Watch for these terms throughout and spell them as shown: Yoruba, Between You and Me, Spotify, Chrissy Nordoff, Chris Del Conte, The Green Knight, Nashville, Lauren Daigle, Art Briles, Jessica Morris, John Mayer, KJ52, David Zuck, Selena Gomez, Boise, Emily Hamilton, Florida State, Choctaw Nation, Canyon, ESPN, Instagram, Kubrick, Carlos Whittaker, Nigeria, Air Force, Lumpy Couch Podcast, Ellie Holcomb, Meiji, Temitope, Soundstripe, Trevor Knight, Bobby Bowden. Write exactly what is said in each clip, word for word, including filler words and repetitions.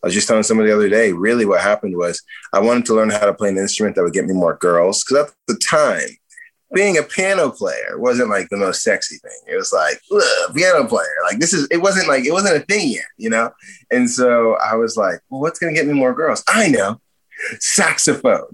I was just telling somebody the other day, really what happened was I wanted to learn how to play an instrument that would get me more girls. Because at the time, being a piano player wasn't like the most sexy thing. It was like, ugh, piano player. Like this is, it wasn't like, it wasn't a thing yet, you know? And so I was like, well, what's going to get me more girls? I know. Saxophone.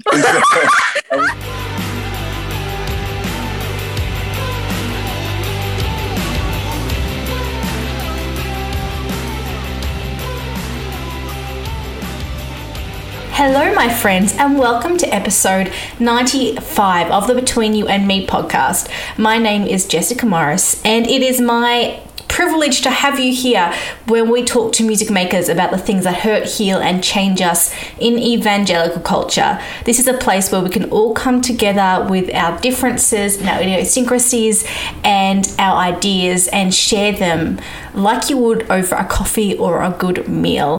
Hello, my friends, and welcome to episode ninety-five of the Between You and Me podcast. My name is Jessica Morris, and it is my privilege to have you here when we talk to music makers about the things that hurt, heal, and change us in evangelical culture. This is a place where we can all come together with our differences, our idiosyncrasies, and our ideas and share them like you would over a coffee or a good meal.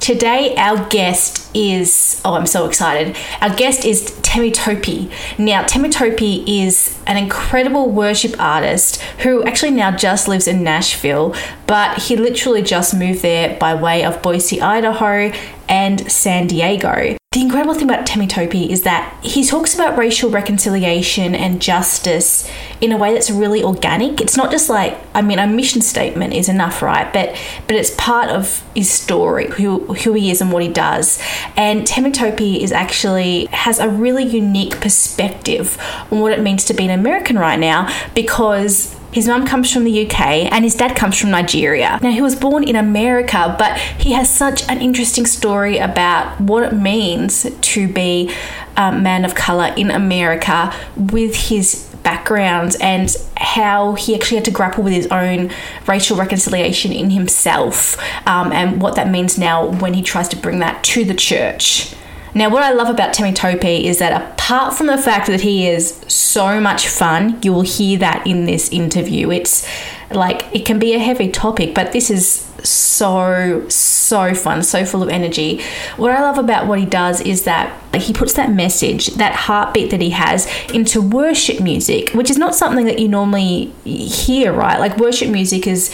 Today, our guest is, oh, I'm so excited. Our guest is Temitope. Now, Temitope is an incredible worship artist who actually now just lives in Nashville, but he literally just moved there by way of Boise, Idaho, and San Diego. The incredible thing about Temitope is that he talks about racial reconciliation and justice in a way that's really organic. It's not just like, I mean, a mission statement is enough, right? But but it's part of his story, who who he is and what he does. And Temitope is actually has a really unique perspective on what it means to be an American right now, because his mum comes from the U K and his dad comes from Nigeria. Now, he was born in America, but he has such an interesting story about what it means to be a man of colour in America with his background and how he actually had to grapple with his own racial reconciliation in himself, um, and what that means now when he tries to bring that to the church. Now, what I love about Temitope is that apart from the fact that he is so much fun, you will hear that in this interview. It's like, it can be a heavy topic, but this is so, so fun, so full of energy. What I love about what he does is that he puts that message, that heartbeat that he has, into worship music, which is not something that you normally hear, right? Like, worship music is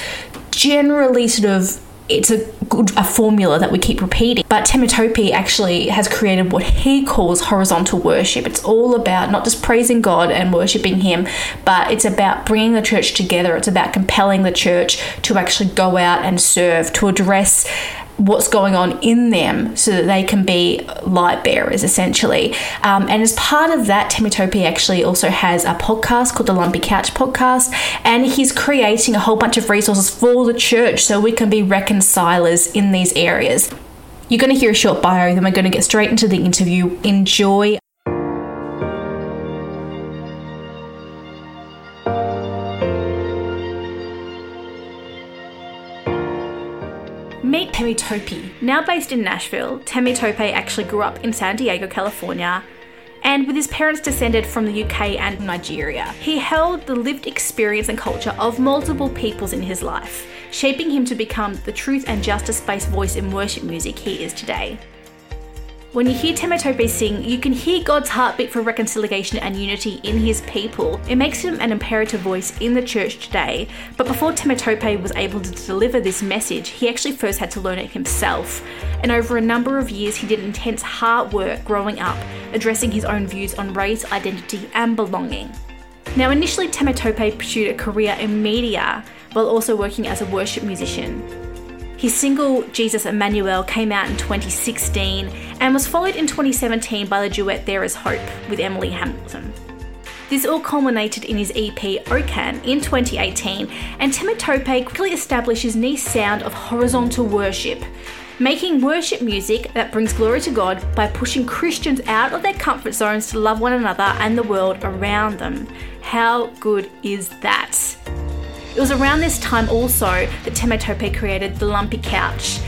generally sort of, it's a good a formula that we keep repeating. But Temitope actually has created what he calls horizontal worship. It's all about not just praising God and worshiping him, but it's about bringing the church together. It's about compelling the church to actually go out and serve, to address what's going on in them so that they can be light bearers, essentially. Um, and as part of that, Temitope actually also has a podcast called the Lumpy Couch Podcast, and he's creating a whole bunch of resources for the church so we can be reconcilers in these areas. You're going to hear a short bio, then we're going to get straight into the interview. Enjoy. Meet Temitope. Now based in Nashville, Temitope actually grew up in San Diego, California, and with his parents descended from the U K and Nigeria. He held the lived experience and culture of multiple peoples in his life, shaping him to become the truth and justice-based voice in worship music he is today. When you hear Temitope sing, you can hear God's heartbeat for reconciliation and unity in his people. It makes him an imperative voice in the church today. But before Temitope was able to deliver this message, he actually first had to learn it himself. And over a number of years, he did intense hard work growing up, addressing his own views on race, identity, and belonging. Now, initially, Temitope pursued a career in media while also working as a worship musician. His single, Jesus Emmanuel, came out in twenty sixteen and was followed in twenty seventeen by the duet There Is Hope with Emily Hamilton. This all culminated in his E P, Ocan, in twenty eighteen, and Temitope quickly established his niche sound of horizontal worship, making worship music that brings glory to God by pushing Christians out of their comfort zones to love one another and the world around them. How good is that? It was around this time also that Temitope created the Lumpy Couch,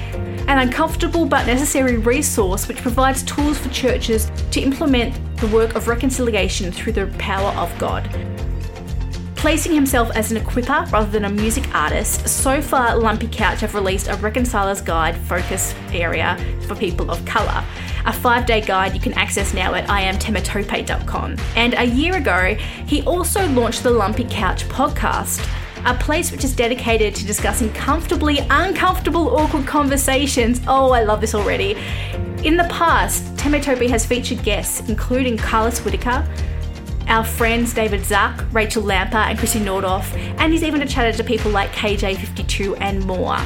an uncomfortable but necessary resource which provides tools for churches to implement the work of reconciliation through the power of God. Placing himself as an equipper rather than a music artist, so far Lumpy Couch have released a Reconciler's Guide focus area for people of colour, a five-day guide you can access now at i am temitope dot com. And a year ago, he also launched the Lumpy Couch podcast, a place which is dedicated to discussing comfortably uncomfortable, awkward conversations. Oh, I love this already. In the past, Temitope has featured guests, including Carlos Whittaker, our friends David Zuck, Rachel Lamper and Chrissy Nordoff, and he's even chatted to people like K J fifty-two and more.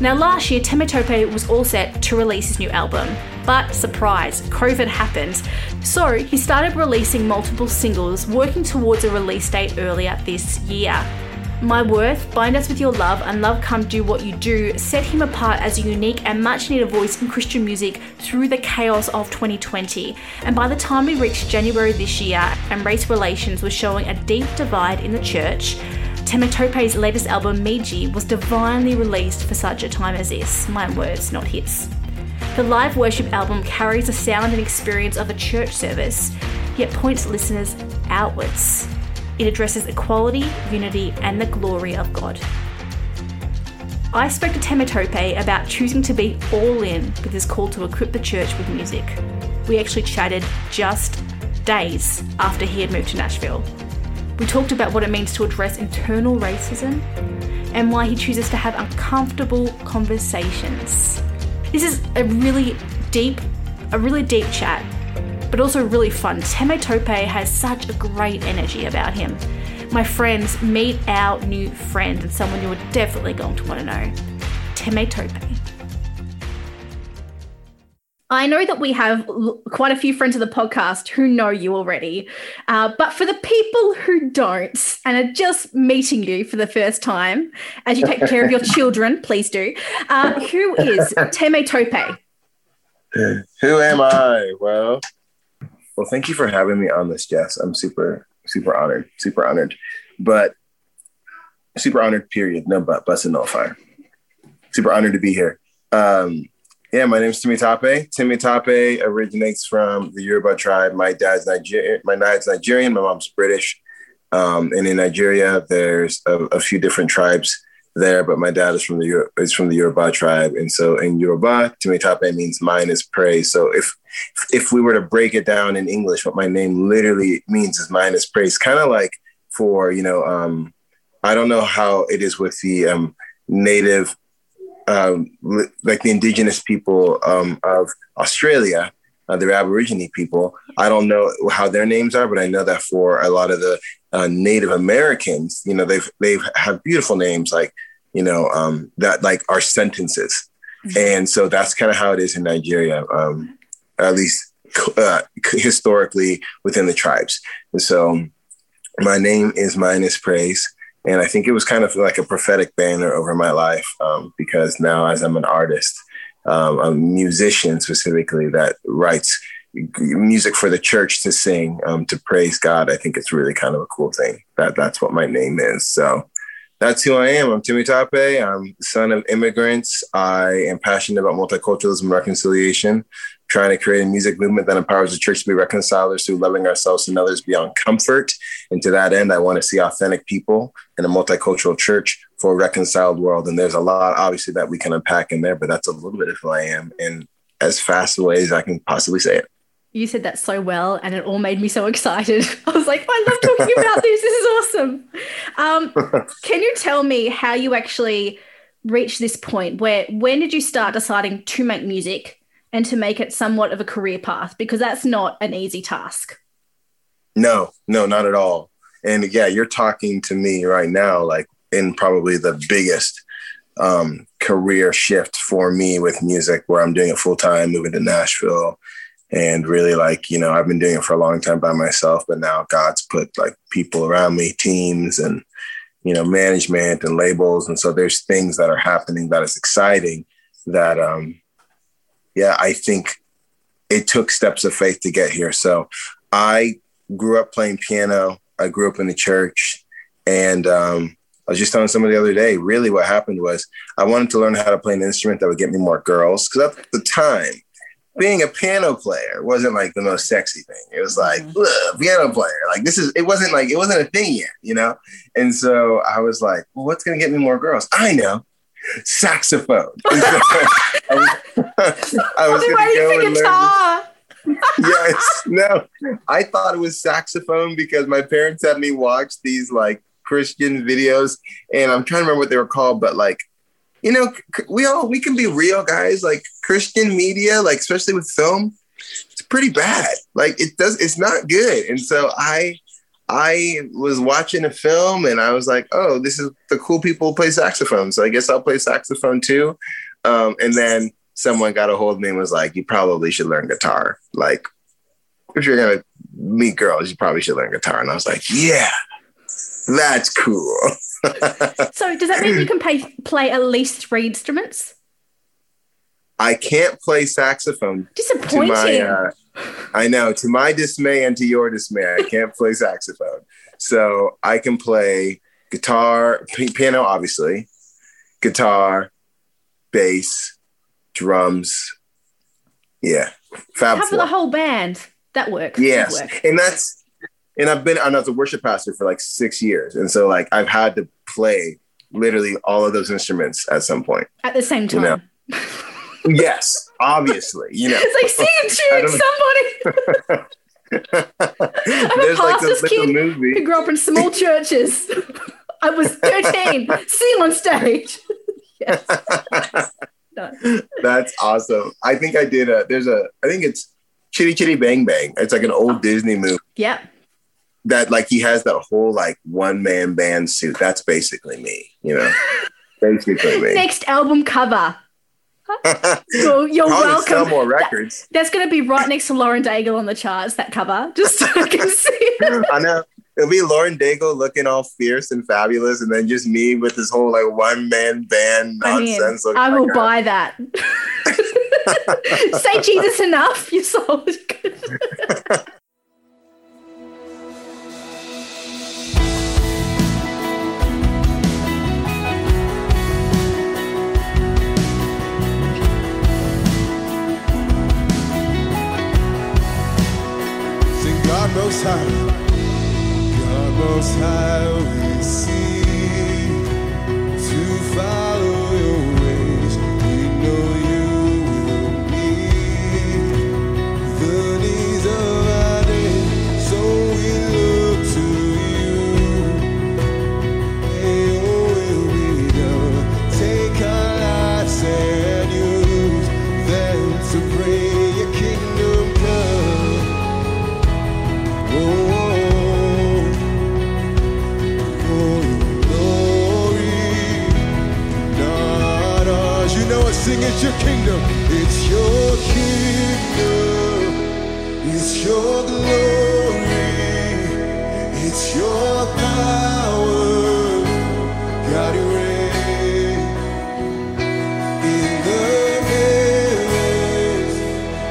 Now last year, Temitope was all set to release his new album, but surprise, COVID happens. So he started releasing multiple singles, working towards a release date earlier this year. My Worth, Bind Us With Your Love, and Love Come Do What You Do set him apart as a unique and much needed voice in Christian music through the chaos of twenty twenty. And by the time we reached January this year and race relations were showing a deep divide in the church, Temitope's latest album, Meiji, was divinely released for such a time as this. My words, not his. The live worship album carries the sound and experience of a church service, yet points listeners outwards. It addresses equality, unity, and the glory of God. I spoke to Temitope about choosing to be all in with his call to equip the church with music. We actually chatted just days after he had moved to Nashville. We talked about what it means to address internal racism and why he chooses to have uncomfortable conversations. This is a really deep, a really deep chat, but also really fun. Temitope has such a great energy about him. My friends, meet our new friend and someone you are definitely going to want to know, Temitope. I know that we have quite a few friends of the podcast who know you already, uh, but for the people who don't and are just meeting you for the first time, as you take care of your children, please do, uh, who is Temitope? Who am I? Well... Well, thank you for having me on this, Jess. I'm super, super honored, super honored, but super honored, period. No, but buts and nullifier. Super honored to be here. Um, yeah, my name's Temitope. Temitope originates from the Yoruba tribe. My dad's Nigerian, my dad's Nigerian, my mom's British. Um, and in Nigeria, there's a, a few different tribes there, but my dad is from the is from the Yoruba tribe, and so in Yoruba, Temitope means mine is praise. So if if we were to break it down in English, what my name literally means is mine is praise. Kind of like for you know, um, I don't know how it is with the um, native, um, li- like the indigenous people um, of Australia, uh, the Aborigine people. I don't know how their names are, but I know that for a lot of the Uh, Native Americans, you know, they've they've have beautiful names like, you know, um, that like are sentences, mm-hmm. and so that's kind of how it is in Nigeria, um, at least uh, historically within the tribes. And so, my name is mine is praise, and I think it was kind of like a prophetic banner over my life um, because now, as I'm an artist, um, a musician specifically that writes music for the church to sing, um, to praise God. I think it's really kind of a cool thing that that's what my name is. So that's who I am. I'm Temitope. I'm the son of immigrants. I am passionate about multiculturalism and reconciliation, trying to create a music movement that empowers the church to be reconcilers through loving ourselves and others beyond comfort. And to that end, I want to see authentic people in a multicultural church for a reconciled world. And there's a lot, obviously, that we can unpack in there, but that's a little bit of who I am in as fast a way as I can possibly say it. You said that so well, and it all made me so excited. I was like, I love talking about this. This is awesome. Um, can you tell me how you actually reached this point? Where, when did you start deciding to make music and to make it somewhat of a career path? Because that's not an easy task. No, no, not at all. And yeah, you're talking to me right now, like in probably the biggest um, career shift for me with music, where I'm doing it full time, moving to Nashville. And really, like, you know, I've been doing it for a long time by myself, but now God's put like people around me, teams and, you know, management and labels. And so there's things that are happening that is exciting that, um, yeah, I think it took steps of faith to get here. So I grew up playing piano. I grew up in the church. And um, I was just telling somebody the other day, really what happened was I wanted to learn how to play an instrument that would get me more girls, because at the time, being a piano player wasn't like the most sexy thing. It was like, ugh, piano player. Like this is, it wasn't like, it wasn't a thing yet, you know? And so I was like, well, what's going to get me more girls? I know. Saxophone. I was, I was going to go and learn Yes. No, I thought it was saxophone because my parents had me watch these like Christian videos, and I'm trying to remember what they were called, but like, you know, we all, we can be real, guys. Like, Christian media, like, especially with film, it's pretty bad. Like, it does, it's not good. And so I, I was watching a film and I was like, oh, this is the cool people who play saxophone. So I guess I'll play saxophone too. Um, and then someone got a hold of me and was like, you probably should learn guitar. Like, if you're going to meet girls, you probably should learn guitar. And I was like, yeah, that's cool. So does that mean you can pay, play at least three instruments? I can't play saxophone. Disappointing. To my, uh, I know. To my dismay and to your dismay, I can't play saxophone. So I can play guitar, p- piano, obviously, guitar, bass, drums. Yeah. Fab Cover four. The whole band. That works. Yes. That work. And that's, and I've been, I'm a worship pastor for like six years. And so like, I've had to play literally all of those instruments at some point. At the same time. You know? Yes, obviously. You know, it's like seeing somebody. I'm There's a pastor's like kid movie. Who grew up in small churches. I was thirteen, singing on stage. Yes. No. That's awesome. I think I did a. There's a. I think it's Chitty Chitty Bang Bang. It's like an old oh. Disney movie. Yeah. That like he has that whole like one man band suit. That's basically me. You know, basically me. Next album cover. Well, you're Probably welcome. Sell more records. That, that's going to be right next to Lauren Daigle on the charts. That cover, just so I can see it. I know it'll be Lauren Daigle looking all fierce and fabulous, and then just me with this whole like one man band nonsense. I, mean, I will like buy that. Say Jesus enough, you sold. God most high, God most high, we see to follow your ways. We know you will meet the needs of our day, so we look to you. Hey, oh, will we go? Take our lives and use them to pray. Sing it's your kingdom, it's your kingdom, it's your glory, it's your power, God you reign in the heavens,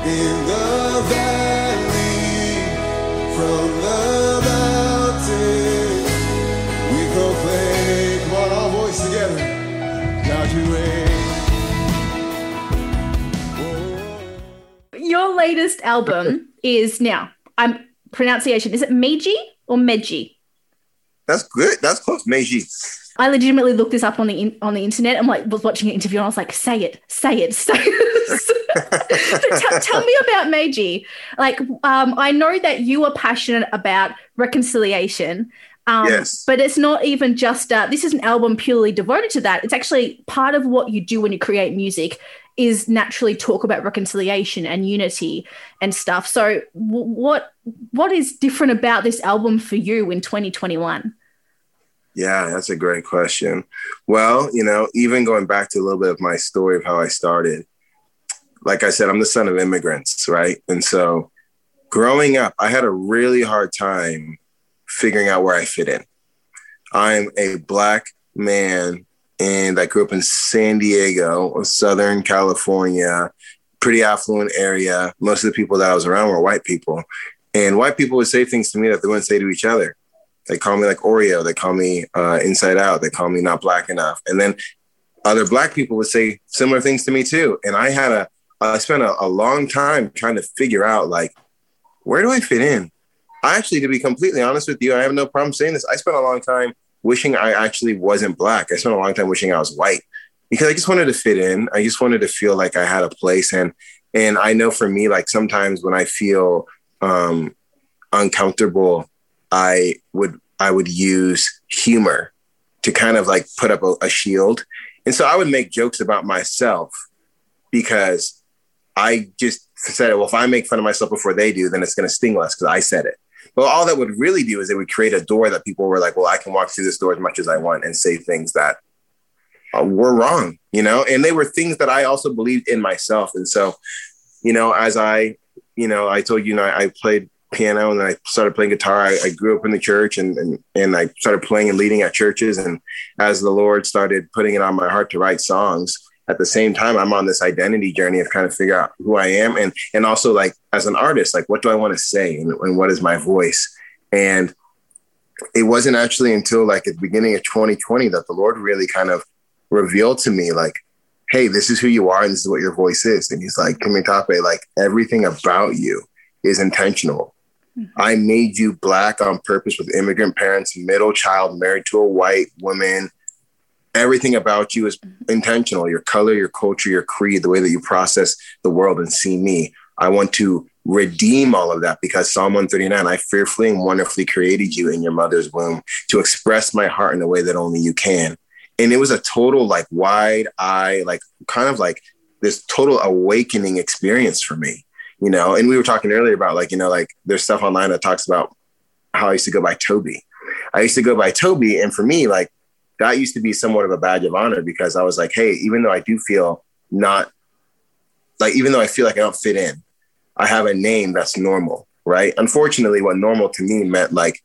in the valley, from the mountains, we proclaim, come on, our voice together, God you reign. Your latest album is now, I'm pronunciation, is it Meiji or Meiji? That's good. That's close, Meiji. I legitimately looked this up on the in, on the internet. I'm like, was watching an interview and I was like, say it, say it, say it. so t- tell me about Meiji. Like, um, I know that you are passionate about reconciliation, um, yes. But it's not even just, uh, this is an album purely devoted to that. It's actually part of what you do when you create music is naturally talk about reconciliation and unity and stuff. So w- what what is different about this album for you in twenty twenty-one? Yeah, that's a great question. Well, you know, even going back to a little bit of my story of how I started, like I said, I'm the son of immigrants, right? And so growing up, I had a really hard time figuring out where I fit in. I'm a Black man, and I grew up in San Diego, Southern California, pretty affluent area. Most of the people that I was around were white people. And white people would say things to me that they wouldn't say to each other. They call me like Oreo. They call me uh, inside out. They call me not Black enough. And then other Black people would say similar things to me too. And I had a, I spent a, a long time trying to figure out like, where do I fit in? I actually, to be completely honest with you, I have no problem saying this. I spent a long time wishing I actually wasn't Black. I spent a long time wishing I was white because I just wanted to fit in. I just wanted to feel like I had a place. And and I know for me, like sometimes when I feel um, uncomfortable, I would I would use humor to kind of like put up a, a shield. And so I would make jokes about myself because I just said, well, if I make fun of myself before they do, then it's going to sting less because I said it. But all that would really do is it would create a door that people were like, well, I can walk through this door as much as I want and say things that uh, were wrong, you know, and they were things that I also believed in myself. And so, you know, as I, you know, I told you, you know, I, I played piano and then I started playing guitar. I, I grew up in the church and, and and I started playing and leading at churches. And as the Lord started putting it on my heart to write songs, at the same time, I'm on this identity journey of trying to figure out who I am. And and also like as an artist, like, what do I want to say? And, and what is my voice? And it wasn't actually until like at the beginning of twenty twenty that the Lord really kind of revealed to me, like, hey, this is who you are. And this is what your voice is. And he's like, Temitope, like everything about you is intentional. Mm-hmm. I made you black on purpose with immigrant parents, middle child, married to a white woman. Everything about you is intentional. Your color, your culture, your creed, the way that you process the world and see me. I want to redeem all of that because Psalm one thirty-nine, I fearfully and wonderfully created you in your mother's womb to express my heart in a way that only you can. And it was a total like wide eye, like kind of like this total awakening experience for me, you know? And we were talking earlier about like, you know, like there's stuff online that talks about how I used to go by Toby. I used to go by Toby. And for me, like, that used to be somewhat of a badge of honor because I was like, hey, even though I do feel not like, even though I feel like I don't fit in, I have a name that's normal, right? Unfortunately, what normal to me meant like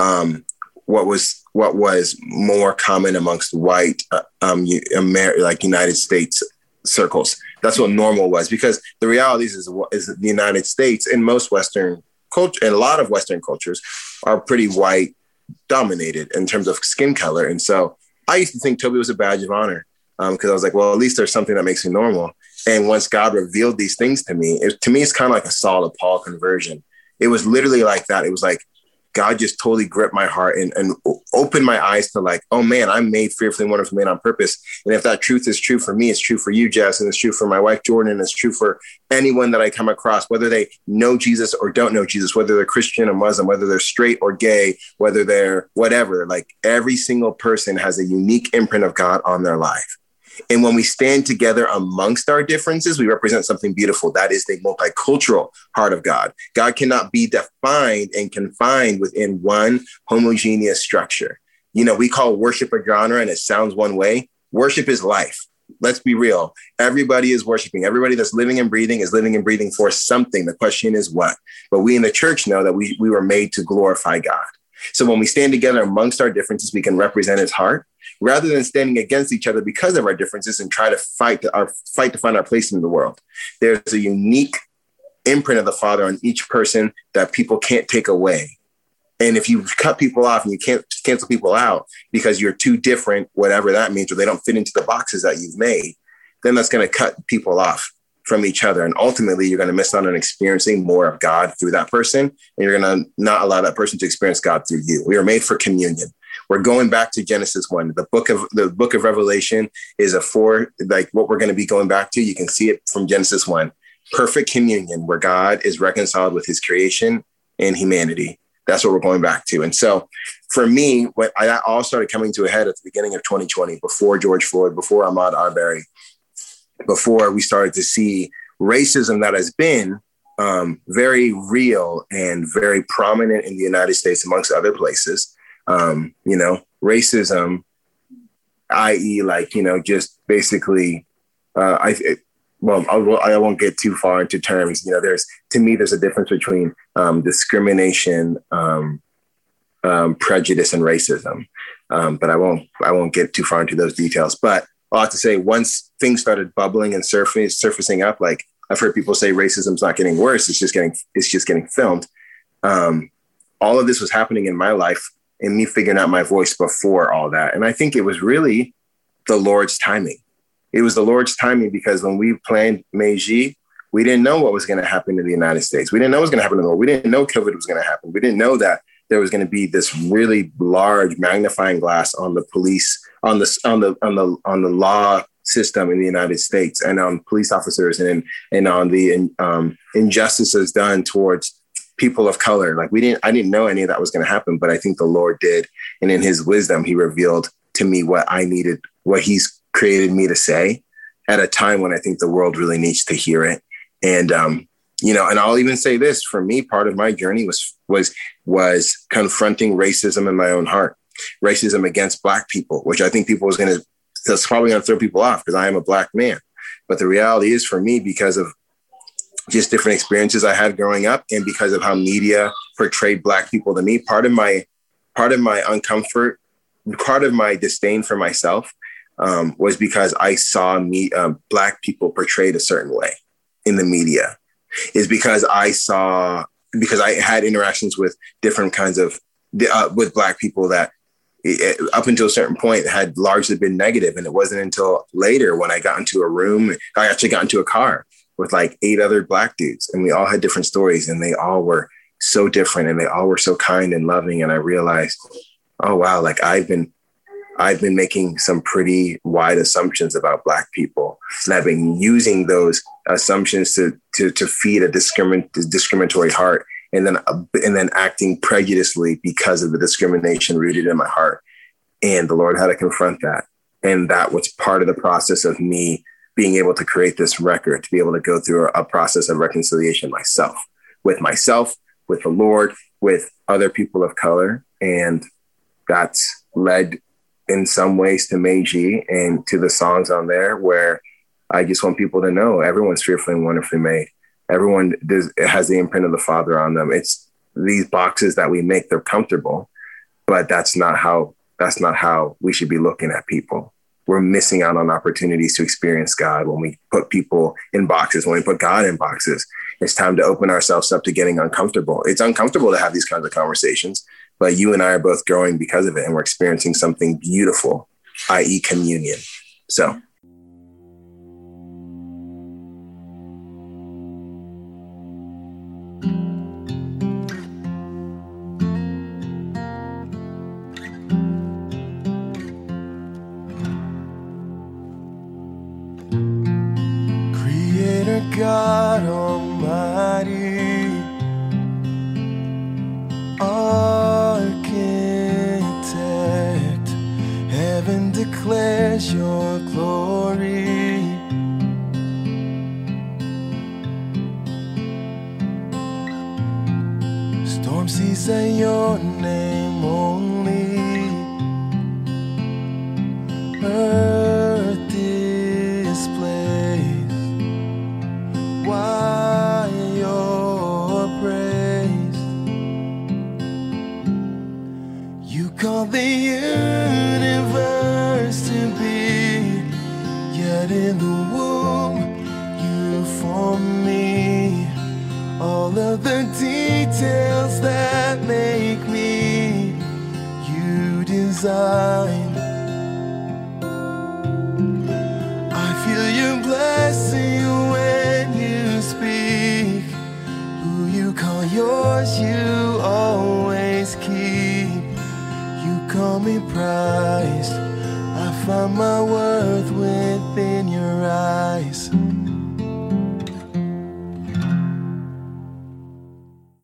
um, what was what was more common amongst white, uh, um, Amer- like United States circles. That's what normal was because the reality is, is the United States and most Western culture and a lot of Western cultures are pretty white dominated in terms of skin color. And so I used to think Toby was a badge of honor because um, I was like, well, at least there's something that makes me normal. And once God revealed these things to me, it, to me, it's kind of like a Saul to Paul conversion. It was literally like that. It was like, God just totally gripped my heart and, and opened my eyes to like, oh man, I'm made fearfully and wonderfully made on purpose. And if that truth is true for me, it's true for you, Jess, and it's true for my wife, Jordan, and it's true for anyone that I come across, whether they know Jesus or don't know Jesus, whether they're Christian or Muslim, whether they're straight or gay, whether they're whatever, like every single person has a unique imprint of God on their life. And when we stand together amongst our differences, we represent something beautiful. That is the multicultural heart of God. God cannot be defined and confined within one homogeneous structure. You know, we call worship a genre and it sounds one way. Worship is life. Let's be real. Everybody is worshiping. Everybody that's living and breathing is living and breathing for something. The question is what? But we in the church know that we, we were made to glorify God. So when we stand together amongst our differences, we can represent his heart rather than standing against each other because of our differences and try to fight to our fight to find our place in the world. There's a unique imprint of the Father on each person that people can't take away. And if you cut people off and you can't cancel people out because you're too different, whatever that means, or they don't fit into the boxes that you've made, then that's going to cut people off from each other. And ultimately, you're going to miss out on experiencing more of God through that person. And you're going to not allow that person to experience God through you. We are made for communion. We're going back to Genesis one. The book of the book of Revelation is a four, like what we're going to be going back to. You can see it from Genesis one. Perfect communion where God is reconciled with his creation and humanity. That's what we're going back to. And so for me, when I, I all started coming to a head at the beginning of twenty twenty, before George Floyd, before Ahmaud Arbery, before we started to see racism that has been um, very real and very prominent in the United States, amongst other places. Um, you know, racism, that is like, you know, just basically, uh, I, it, well, I, I won't get too far into terms. You know, there's, to me, there's a difference between um, discrimination, um, um, prejudice, and racism. Um, but I won't, I won't get too far into those details, but I'll have to say once things started bubbling and surface, surfacing up, like I've heard people say racism's not getting worse. It's just getting, it's just getting filmed. Um, all of this was happening in my life and me figuring out my voice before all that. And I think it was really the Lord's timing. It was the Lord's timing because when we planned Meiji, we didn't know what was going to happen to the United States. We didn't know what was going to happen to the world. We didn't know COVID was going to happen. We didn't know that there was going to be this really large magnifying glass on the police, on the on the on the on the law system in the United States, and on police officers, and and on the um, injustices done towards people of color. Like we didn't, I didn't know any of that was going to happen, but I think the Lord did. And in his wisdom, he revealed to me what I needed, what he's created me to say at a time when I think the world really needs to hear it. And, um, you know, and I'll even say this, for me, part of my journey was, was, was confronting racism in my own heart, racism against Black people, which I think people was going to, that's probably going to throw people off because I am a Black man. But the reality is for me, because of just different experiences I had growing up and because of how media portrayed Black people to me, part of my, part of my uncomfort, part of my disdain for myself um, was because I saw me, um, Black people portrayed a certain way in the media. Is because I saw, because I had interactions with different kinds of, uh, with Black people that it, up until a certain point had largely been negative. And it wasn't until later when I got into a room, I actually got into a car with like eight other Black dudes, and we all had different stories, and they all were so different, and they all were so kind and loving. And I realized, oh, wow, like I've been, I've been making some pretty wide assumptions about Black people. And I've been using those assumptions to, to, to feed a discrimin- discriminatory heart, and then, and then acting prejudicially because of the discrimination rooted in my heart. And the Lord had to confront that. And that was part of the process of me being able to create this record, to be able to go through a, a process of reconciliation myself, with myself, with the Lord, with other people of color. And that's led in some ways to Meiji and to the songs on there, where I just want people to know everyone's fearfully and wonderfully made. Everyone does, has the imprint of the Father on them. It's these boxes that we make, they're comfortable, but that's not how, that's not how we should be looking at people. We're missing out on opportunities to experience God when we put people in boxes, when we put God in boxes. It's time to open ourselves up to getting uncomfortable. It's uncomfortable to have these kinds of conversations, but you and I are both growing because of it, and we're experiencing something beautiful, that is communion. So. God Almighty, Architect, heaven declares your glory. Storm seas at your name only. Earth call the universe to be, yet in the womb you formed me. All of the details that make me, you designed. I feel your blessing when you speak. Who you call yours, you always keep. Call me prized, I find my worth within your eyes.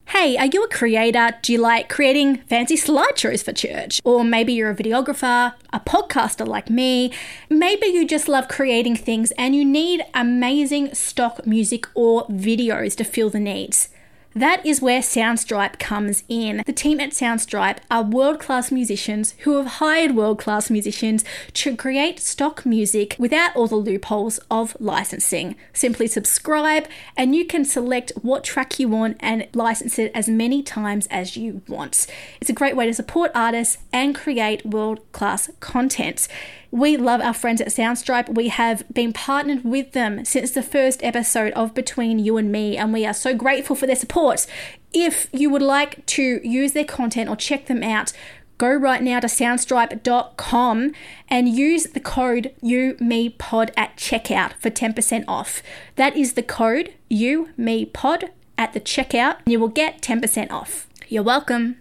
Hey, are you a creator? Do you like creating fancy slideshows for church? Or maybe you're a videographer, a podcaster like me. Maybe you just love creating things and you need amazing stock music or videos to fill the needs. That is where Soundstripe comes in. The team at Soundstripe are world-class musicians who have hired world-class musicians to create stock music without all the loopholes of licensing. Simply subscribe and you can select what track you want and license it as many times as you want. It's a great way to support artists and create world-class content. We love our friends at Soundstripe. We have been partnered with them since the first episode of Between You and Me, and we are so grateful for their support. If you would like to use their content or check them out, go right now to soundstripe dot com and use the code YouMePod at checkout for ten percent off. That is the code YouMePod at the checkout, and you will get ten percent off. You're welcome.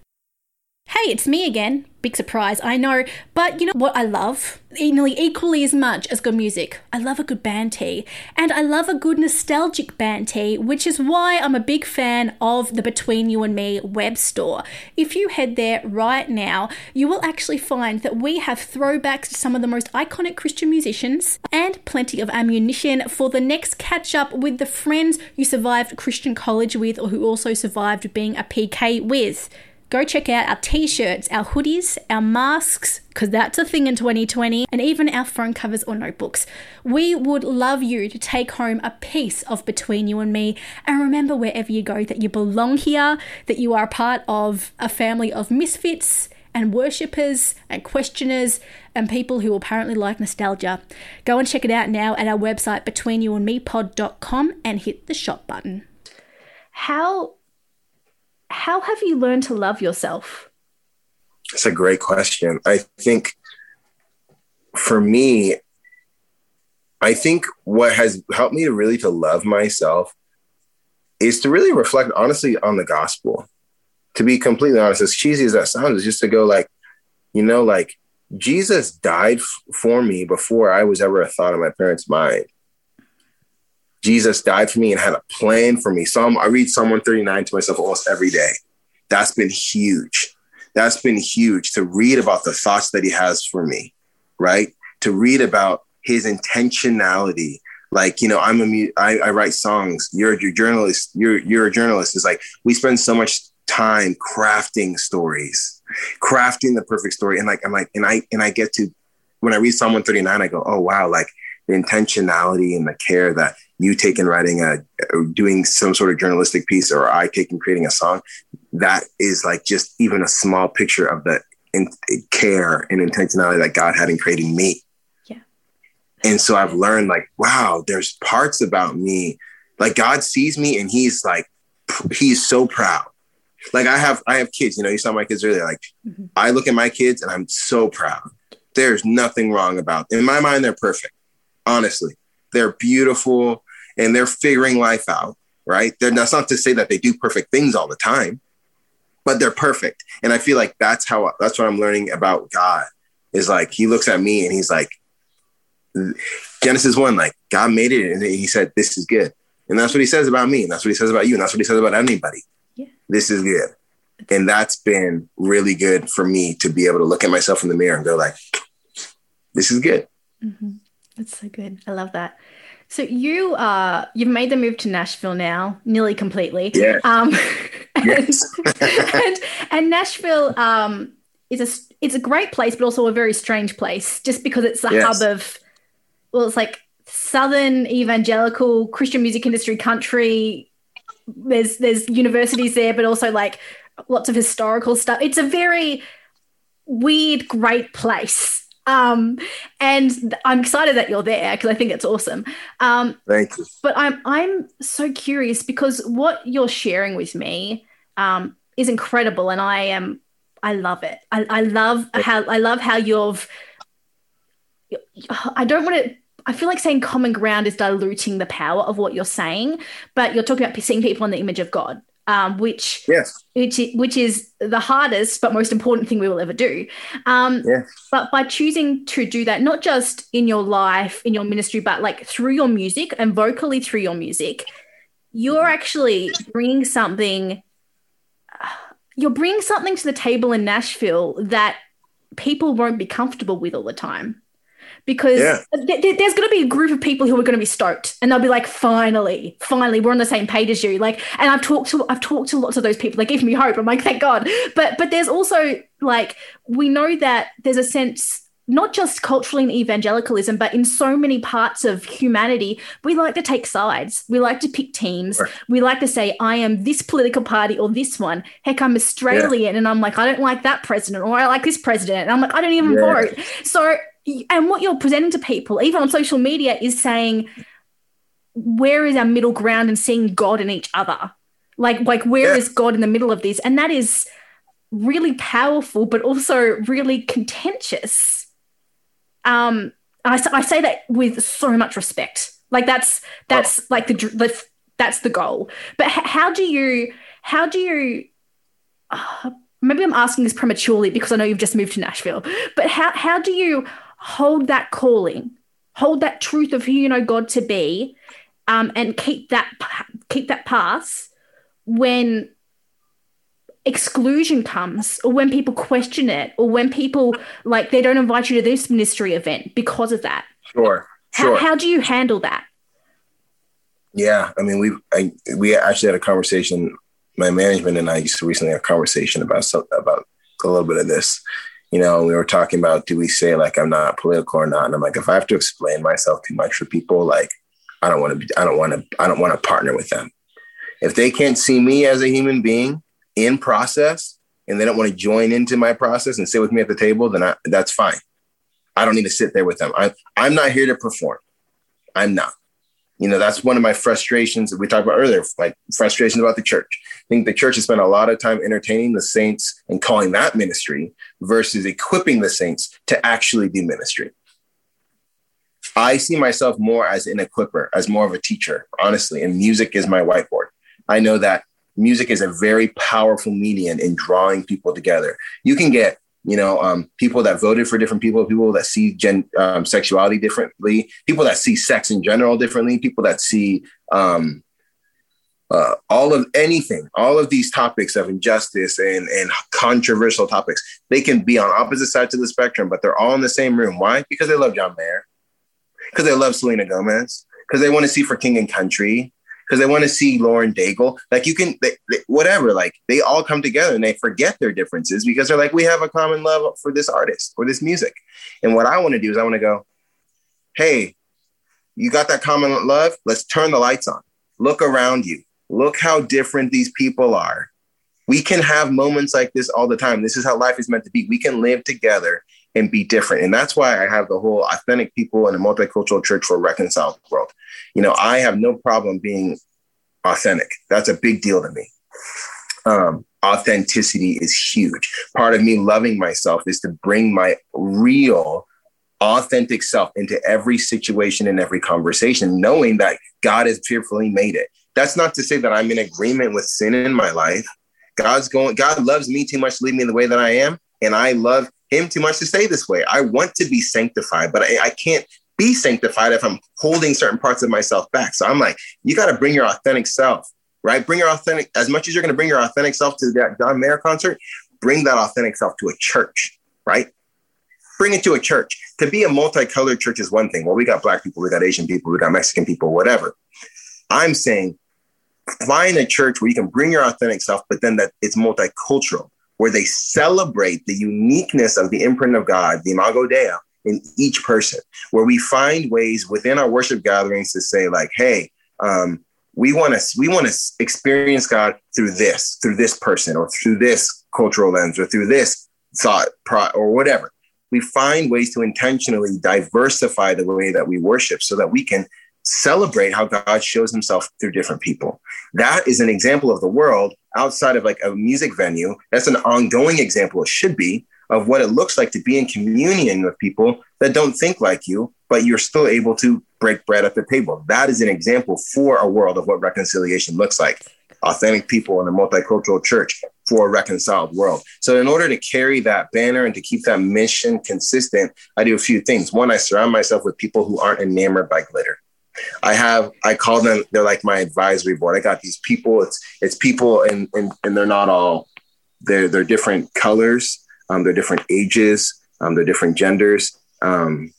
Hey, it's me again. Big surprise, I know. But you know what I love? Nearly equally as much as good music. I love a good band tee. And I love a good nostalgic band tee, which is why I'm a big fan of the Between You and Me web store. If you head there right now, you will actually find that we have throwbacks to some of the most iconic Christian musicians and plenty of ammunition for the next catch up with the friends you survived Christian college with or who also survived being a P K with. Go check out our t-shirts, our hoodies, our masks, because that's a thing in twenty twenty, and even our phone covers or notebooks. We would love you to take home a piece of Between You and Me, and remember wherever you go that you belong here, that you are a part of a family of misfits and worshippers and questioners and people who apparently like nostalgia. Go and check it out now at our website, between you and me pod dot com, and hit the shop button. How... How have you learned to love yourself? That's a great question. I think for me, I think what has helped me to really to love myself is to really reflect honestly on the gospel. To be completely honest, as cheesy as that sounds, is just to go like, you know, like Jesus died f- for me before I was ever a thought in my parents' mind. Jesus died for me and had a plan for me. Psalm, I read Psalm one thirty-nine to myself almost every day. That's been huge. That's been huge to read about the thoughts that he has for me, right? To read about his intentionality. Like, you know, I'm a, I, I write songs. You're, you're, journalist, you're, you're a journalist. It's like we spend so much time crafting stories, crafting the perfect story. And like, I'm like, and I, and I get to, when I read Psalm one thirty-nine, I go, oh, wow, like the intentionality and the care that you taking writing a, doing some sort of journalistic piece, or I taking creating a song, that is like just even a small picture of the in, care and intentionality that God had in creating me. Yeah. And so I've learned like, wow, there's parts about me, like God sees me and he's like, he's so proud. Like I have, I have kids, you know, you saw my kids earlier. Like mm-hmm. I look at my kids and I'm so proud. There's nothing wrong about them. In my mind, they're perfect. Honestly, they're beautiful. And they're figuring life out, right? They're, that's not to say that they do perfect things all the time, but they're perfect. And I feel like that's how, that's what I'm learning about God is like, he looks at me and he's like, Genesis one, like God made it. And he said, this is good. And that's what he says about me. And that's what he says about you. And that's what he says about anybody. Yeah. This is good. And that's been really good for me to be able to look at myself in the mirror and go like, this is good. Mm-hmm. That's so good. I love that. So you uh, you've made the move to Nashville now, nearly completely. Yeah. Um, and, yes. and, and Nashville um, is a it's a great place, but also a very strange place, just because it's the yes. hub of, well, it's like Southern evangelical Christian music industry country. There's there's universities there, but also like lots of historical stuff. It's a very weird, great place. Um, and I'm excited that you're there because I think it's awesome. Um, Thank you. But I'm, I'm so curious because what you're sharing with me, um, is incredible. And I am, I love it. I, I love how, I love how you've, I don't want to, I feel like saying common ground is diluting the power of what you're saying, but you're talking about seeing people in the image of God. Um, which, yes. which, which is the hardest but most important thing we will ever do. Um, yes. But by choosing to do that, not just in your life, in your ministry, but like through your music and vocally through your music, you're actually bringing something, uh, you're bringing something to the table in Nashville that people won't be comfortable with all the time. Because yeah. th- th- there's going to be a group of people who are going to be stoked, and they'll be like, "Finally, finally, we're on the same page as you." Like, and I've talked to I've talked to lots of those people. They give me hope. I'm like, "Thank God." But but there's also like we know that there's a sense not just culturally in evangelicalism, but in so many parts of humanity, we like to take sides. We like to pick teams. Right. We like to say, "I am this political party or this one." Heck, I'm Australian, yeah. and I'm like, I don't like that president, or I like this president, and I'm like, I don't even yeah. vote. So. And what you're presenting to people, even on social media, is saying, where is our middle ground and seeing God in each other? Like, like where yeah. is God in the middle of this? And that is really powerful, but also really contentious. Um, I, I say that with so much respect. Like that's that's oh. like the, the that's the goal. But how do you how do you uh, maybe I'm asking this prematurely because I know you've just moved to Nashville, but how how do you hold that calling, hold that truth of who you know God to be, um, and keep that keep that pass when exclusion comes, or when people question it, or when people, like, they don't invite you to this ministry event because of that? Sure. Sure. How, how do you handle that? Yeah, I mean, we I, we actually had a conversation. My management and I used to recently have a conversation about some, about a little bit of this. You know, we were talking about, do we say, like, I'm not political or not? And I'm like, if I have to explain myself too much for people, like, I don't want to be, I don't want to, I don't want to partner with them. If they can't see me as a human being in process and they don't want to join into my process and sit with me at the table, then I, that's fine. I don't need to sit there with them. I, I'm not here to perform. I'm not. You know, that's one of my frustrations that we talked about earlier, like frustrations about the church. I think the church has spent a lot of time entertaining the saints and calling that ministry versus equipping the saints to actually do ministry. I see myself more as an equipper, as more of a teacher, honestly, and music is my whiteboard. I know that music is a very powerful medium in drawing people together. You can get, you know, um, people that voted for different people, people that see gen, um, sexuality differently, people that see sex in general differently, people that see um, uh, all of anything, all of these topics of injustice and, and controversial topics. They can be on opposite sides of the spectrum, but they're all in the same room. Why? Because they love John Mayer, because they love Selena Gomez, because they want to see For King and Country, because they want to see Lauren Daigle. Like, you can, they, they, whatever, like, they all come together and they forget their differences because they're like, we have a common love for this artist or this music. And what I want to do is I want to go, hey, you got that common love? Let's turn the lights on. Look around you. Look how different these people are. We can have moments like this all the time. This is how life is meant to be. We can live together and be different. And that's why I have the whole authentic people in a multicultural church for a reconciled world. You know, I have no problem being authentic. That's a big deal to me. Um, authenticity is huge. Part of me loving myself is to bring my real, authentic self into every situation and every conversation, knowing that God has fearfully made it. That's not to say that I'm in agreement with sin in my life. God's going, God loves me too much to leave me the way that I am. And I love him too much to stay this way. I want to be sanctified, but I, I can't be sanctified if I'm holding certain parts of myself back. So I'm like, you got to bring your authentic self, right? Bring your authentic, as much as you're going to bring your authentic self to that John Mayer concert, bring that authentic self to a church, right? Bring it to a church. To be a multicolored church is one thing. Well, we got Black people, we got Asian people, we got Mexican people, whatever. I'm saying, find a church where you can bring your authentic self, but then that it's multicultural, where they celebrate the uniqueness of the imprint of God, the Imago Dei, in each person, where we find ways within our worship gatherings to say, like, hey, um, we want to we want to experience God through this, through this person, or through this cultural lens, or through this thought pro- or whatever. We find ways to intentionally diversify the way that we worship so that we can celebrate how God shows himself through different people. That is an example of the world outside of, like, a music venue. That's an ongoing example, it should be, of what it looks like to be in communion with people that don't think like you, but you're still able to break bread at the table. That is an example for a world of what reconciliation looks like. Authentic people in a multicultural church for a reconciled world. So in order to carry that banner and to keep that mission consistent, I do a few things. One, I surround myself with people who aren't enamored by glitter. I have, I call them, they're like my advisory board. I got these people, it's it's people and and, and they're not all, they're, they're different colors. Um, they're different ages, um, they're different genders, um,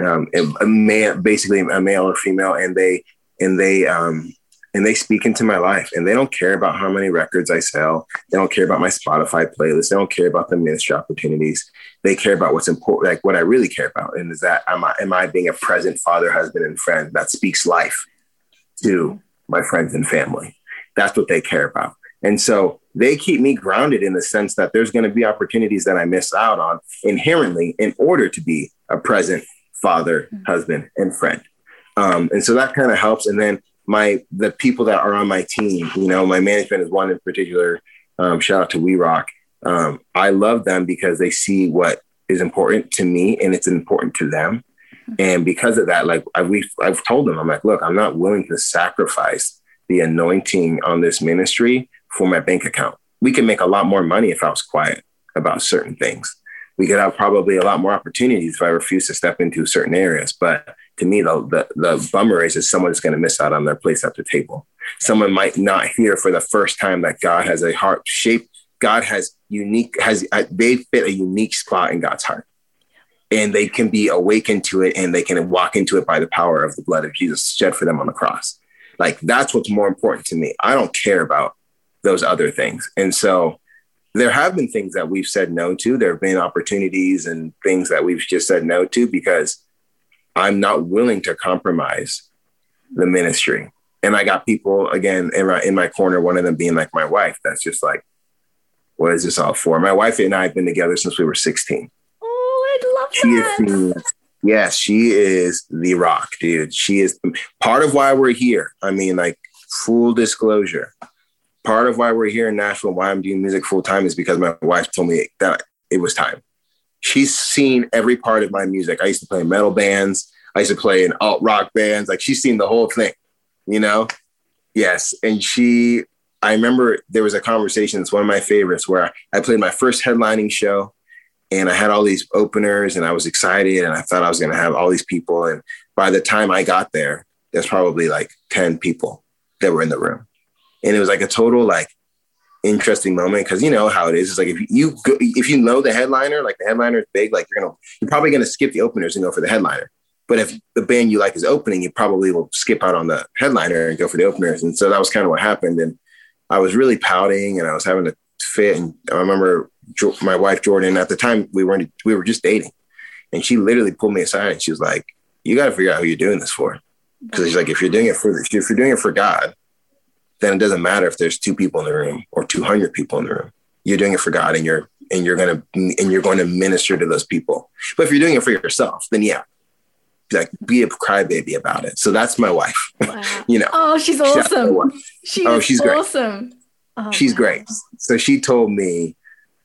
um, a man, basically a male or female, and they and they um, and they speak into my life. And they don't care about how many records I sell. They don't care about my Spotify playlist. They don't care about the ministry opportunities. They care about what's important, like what I really care about, and is that am I am I being a present father, husband, and friend that speaks life to my friends and family. That's what they care about. And so they keep me grounded in the sense that there's going to be opportunities that I miss out on inherently in order to be a present father, husband, and friend. Um, and so that kind of helps. And then my the people that are on my team, you know, my management is one in particular. Um, shout out to We Rock. Um, I love them because they see what is important to me and it's important to them. And because of that, like I, we've, I've told them, I'm like, look, I'm not willing to sacrifice the anointing on this ministry for my bank account. we could make a lot more money if I was quiet about certain things. We could have probably a lot more opportunities if I refuse to step into certain areas. But to me, the the, the bummer is that someone is going to miss out on their place at the table. Someone might not hear for the first time that God has a heart shape. God has unique, has they fit a unique spot in God's heart. And they can be awakened to it, and they can walk into it by the power of the blood of Jesus shed for them on the cross. Like, that's what's more important to me. I don't care about those other things. And so there have been things that we've said no to. There have been opportunities and things that we've just said no to because I'm not willing to compromise the ministry. And I got people, again, in my, in my corner, one of them being like my wife. That's just like, what is this all for? My wife and I have been together since we were sixteen. She is, yes, she is the rock, dude. She is part of why we're here. I mean, like, full disclosure, part of why we're here in Nashville, why I'm doing music full time, is because my wife told me that it was time. She's seen every part of my music. I used to play in metal bands. I used to play in alt rock bands. Like, she's seen the whole thing, you know? Yes. And she, I remember there was a conversation. It's one of my favorites, where I played my first headlining show. And I had all these openers, and I was excited, and I thought I was going to have all these people. And by the time I got there, there's probably like ten people that were in the room. And it was like a total, like, interesting moment. Cause you know how it is. It's like, if you, go, if you know the headliner, like the headliner is big, like you're going to, you're probably going to skip the openers and go for the headliner. But if the band you like is opening, you probably will skip out on the headliner and go for the openers. And so that was kind of what happened. And I was really pouting, and I was having to fit. And I remember my wife, Jordan, at the time we weren't, we were just dating, and she literally pulled me aside and she was like, you got to figure out who you're doing this for. Cause she's like, if you're doing it for, if you're doing it for God, then it doesn't matter if there's two people in the room or two hundred people in the room, you're doing it for God, and you're, and you're going to, and you're going to minister to those people. But if you're doing it for yourself, then yeah, like, be a crybaby about it. So that's my wife, wow. You know? Oh, she's awesome. She's oh, she's awesome. Great. Oh, she's great. So she told me,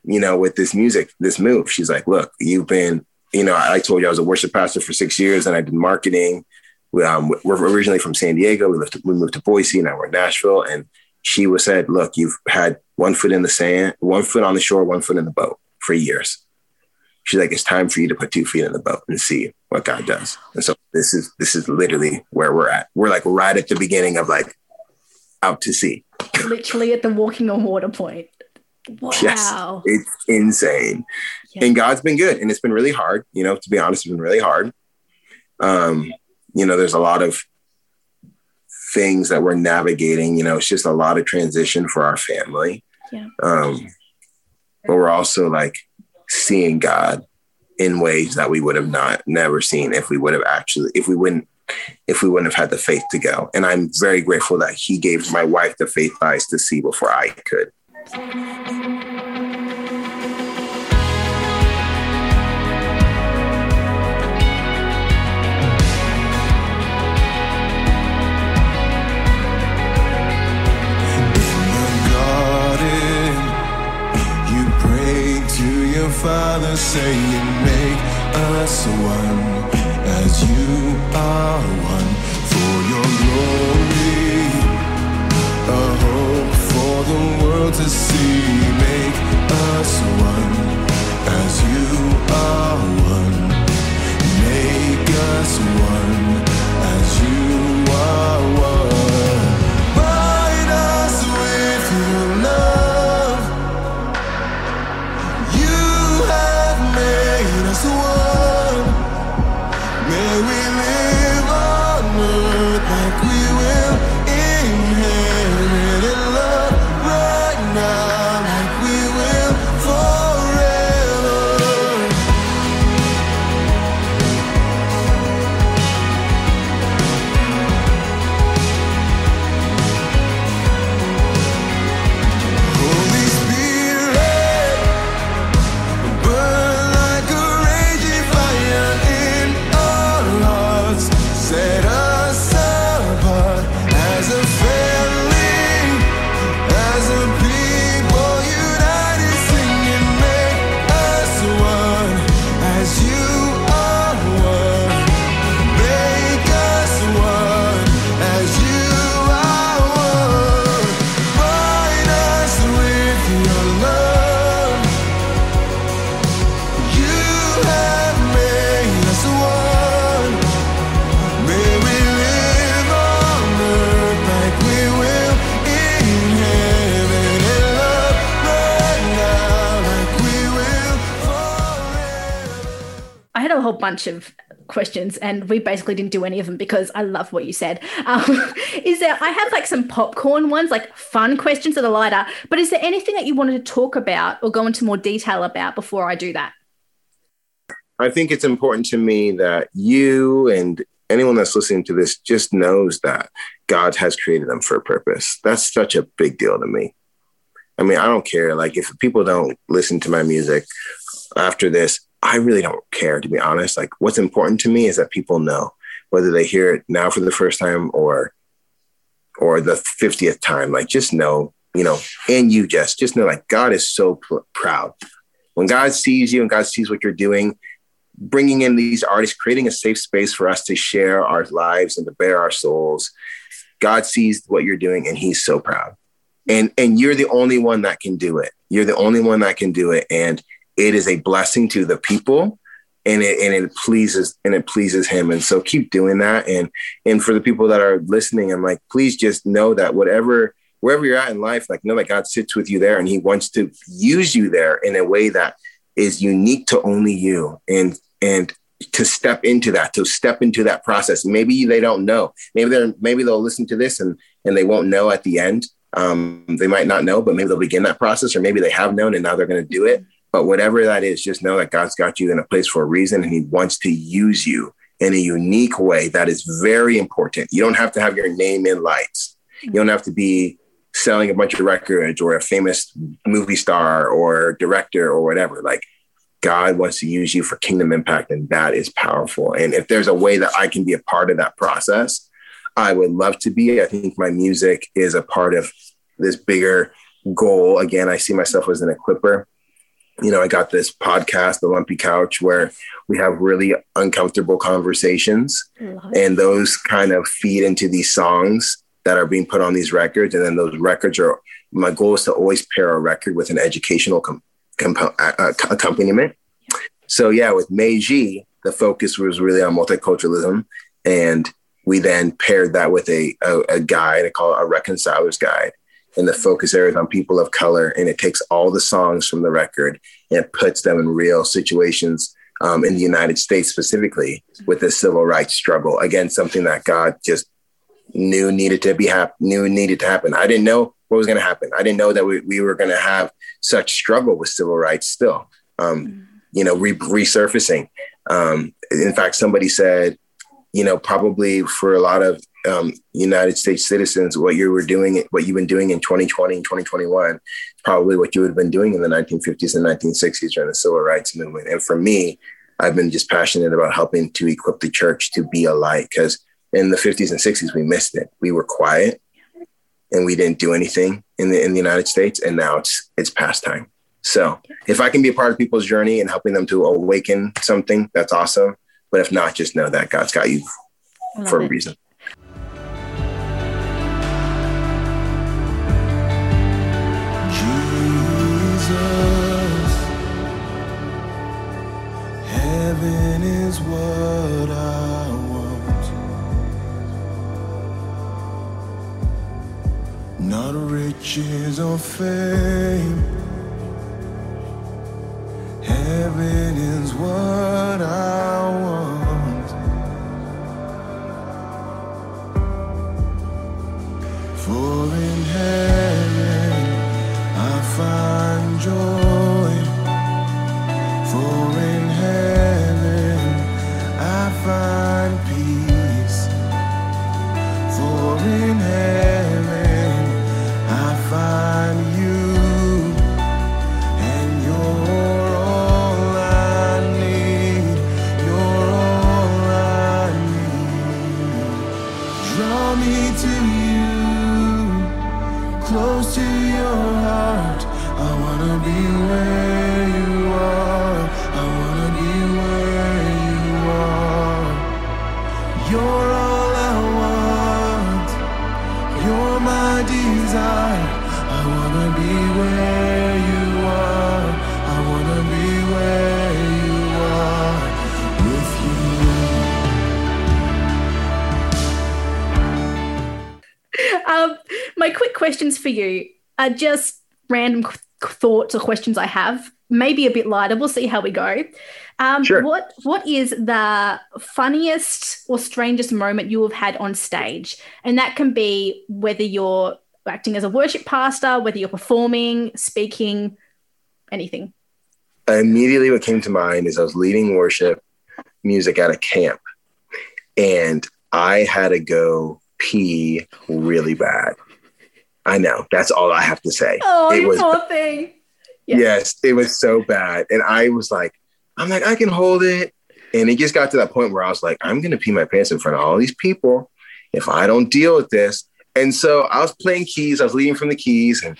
you know, with this music, this move, she's like, look, you've been, you know, I told you I was a worship pastor for six years and I did marketing. Um, we're originally from San Diego. We, lived, we moved to Boise, now we're in Nashville. And she was said, look, you've had one foot in the sand, one foot on the shore, one foot in the boat for years. She's like, it's time for you to put two feet in the boat and see what God does. And so this is, this is literally where we're at. We're like right at the beginning of like out to sea. Literally at the walking on water point. Wow. Yes, it's insane. Yeah. And God's been good. And it's been really hard, you know, to be honest, it's been really hard. Um, you know, there's a lot of things that we're navigating, you know, it's just a lot of transition for our family. Yeah. Um, but we're also like seeing God in ways that we would have not never seen if we would have actually, if we wouldn't, if we wouldn't have had the faith to go. And I'm very grateful that he gave my wife the faith eyes to see before I could. Father, say you make us one as you are one, for your glory, a hope for the world to see. Make us one as you are one, make us one as you are one. May we live on earth like we will. whole bunch of questions, and we basically didn't do any of them because I love what you said. Um, is there, I have like some popcorn ones, like fun questions that are lighter, but is there anything that you wanted to talk about or go into more detail about before I do that? I think it's important to me that you and anyone that's listening to this just knows that God has created them for a purpose. That's such a big deal to me. I mean, I don't care. Like, if people don't listen to my music after this, I really don't care, to be honest. Like, what's important to me is that people know, whether they hear it now for the first time or or the fiftieth time. Like, just know, you know, and you, Jess, just know, like, God is so pr- proud. When God sees you and God sees what you're doing, bringing in these artists, creating a safe space for us to share our lives and to bare our souls, God sees what you're doing and he's so proud. And and you're the only one that can do it. You're the only one that can do it. And it is a blessing to the people, and it and it pleases and it pleases him. And so keep doing that. And and for the people that are listening, I'm like, please just know that whatever wherever you're at in life, like, know that God sits with you there and he wants to use you there in a way that is unique to only you. And and to step into that, to step into that process. Maybe they don't know. Maybe they're maybe they'll listen to this and and they won't know at the end. Um, they might not know, but maybe they'll begin that process, or maybe they have known and now they're going to do it. But whatever that is, just know that God's got you in a place for a reason, and he wants to use you in a unique way that is very important. You don't have to have your name in lights. You don't have to be selling a bunch of records or a famous movie star or director or whatever. Like, God wants to use you for kingdom impact, and that is powerful. And if there's a way that I can be a part of that process, I would love to be. I think my music is a part of this bigger goal. Again, I see myself as an equiper. You know, I got this podcast, The Lumpy Couch, where we have really uncomfortable conversations, and those kind of feed into these songs that are being put on these records. And then those records are, my goal is to always pair a record with an educational com- comp- uh, accompaniment. Yeah. So yeah, with Meiji, the focus was really on multiculturalism, and we then paired that with a, a, a guide, I call it a reconciler's guide. And the focus area is on people of color. And it takes all the songs from the record and it puts them in real situations um, in the United States, specifically with the civil rights struggle. Again, something that God just knew needed to be hap- knew needed to happen. I didn't know what was going to happen. I didn't know that we, we were going to have such struggle with civil rights still, um, you know, re- resurfacing. Um, in fact, somebody said, you know, probably for a lot of um, United States citizens, what you were doing, what you've been doing in twenty twenty and twenty twenty-one, probably what you would have been doing in the nineteen fifties and nineteen sixties during the civil rights movement. And for me, I've been just passionate about helping to equip the church to be a light, because in the fifties and sixties, we missed it. We were quiet and we didn't do anything in the, in the United States. And now it's, it's past time. So if I can be a part of people's journey and helping them to awaken something, that's awesome. But if not, just know that God's got you for a reason. Jesus, heaven is what I want. Not riches or fame. Heaven is what I want. For in heaven I find joy. For in heaven I find peace. For in heaven I find you. Close to your heart, I wanna be where you are. I wanna be where you are. You're all I want. You're my desire. I wanna be where you are. I wanna be where you are with you. Um. My quick questions for you are just random th- thoughts or questions I have. maybe a bit lighter. We'll see how we go. Um, sure. What What is the funniest or strangest moment you have had on stage? And that can be whether you're acting as a worship pastor, whether you're performing, speaking, anything. Immediately what came to mind is I was leading worship music at a camp, and I had to go pee really bad. I know. That's all I have to say. Oh, it you was, poor thing. Yes. yes, it was so bad. And I was like, I'm like, I can hold it. And it just got to that point where I was like, I'm going to pee my pants in front of all these people if I don't deal with this. And so I was playing keys. I was leading from the keys. And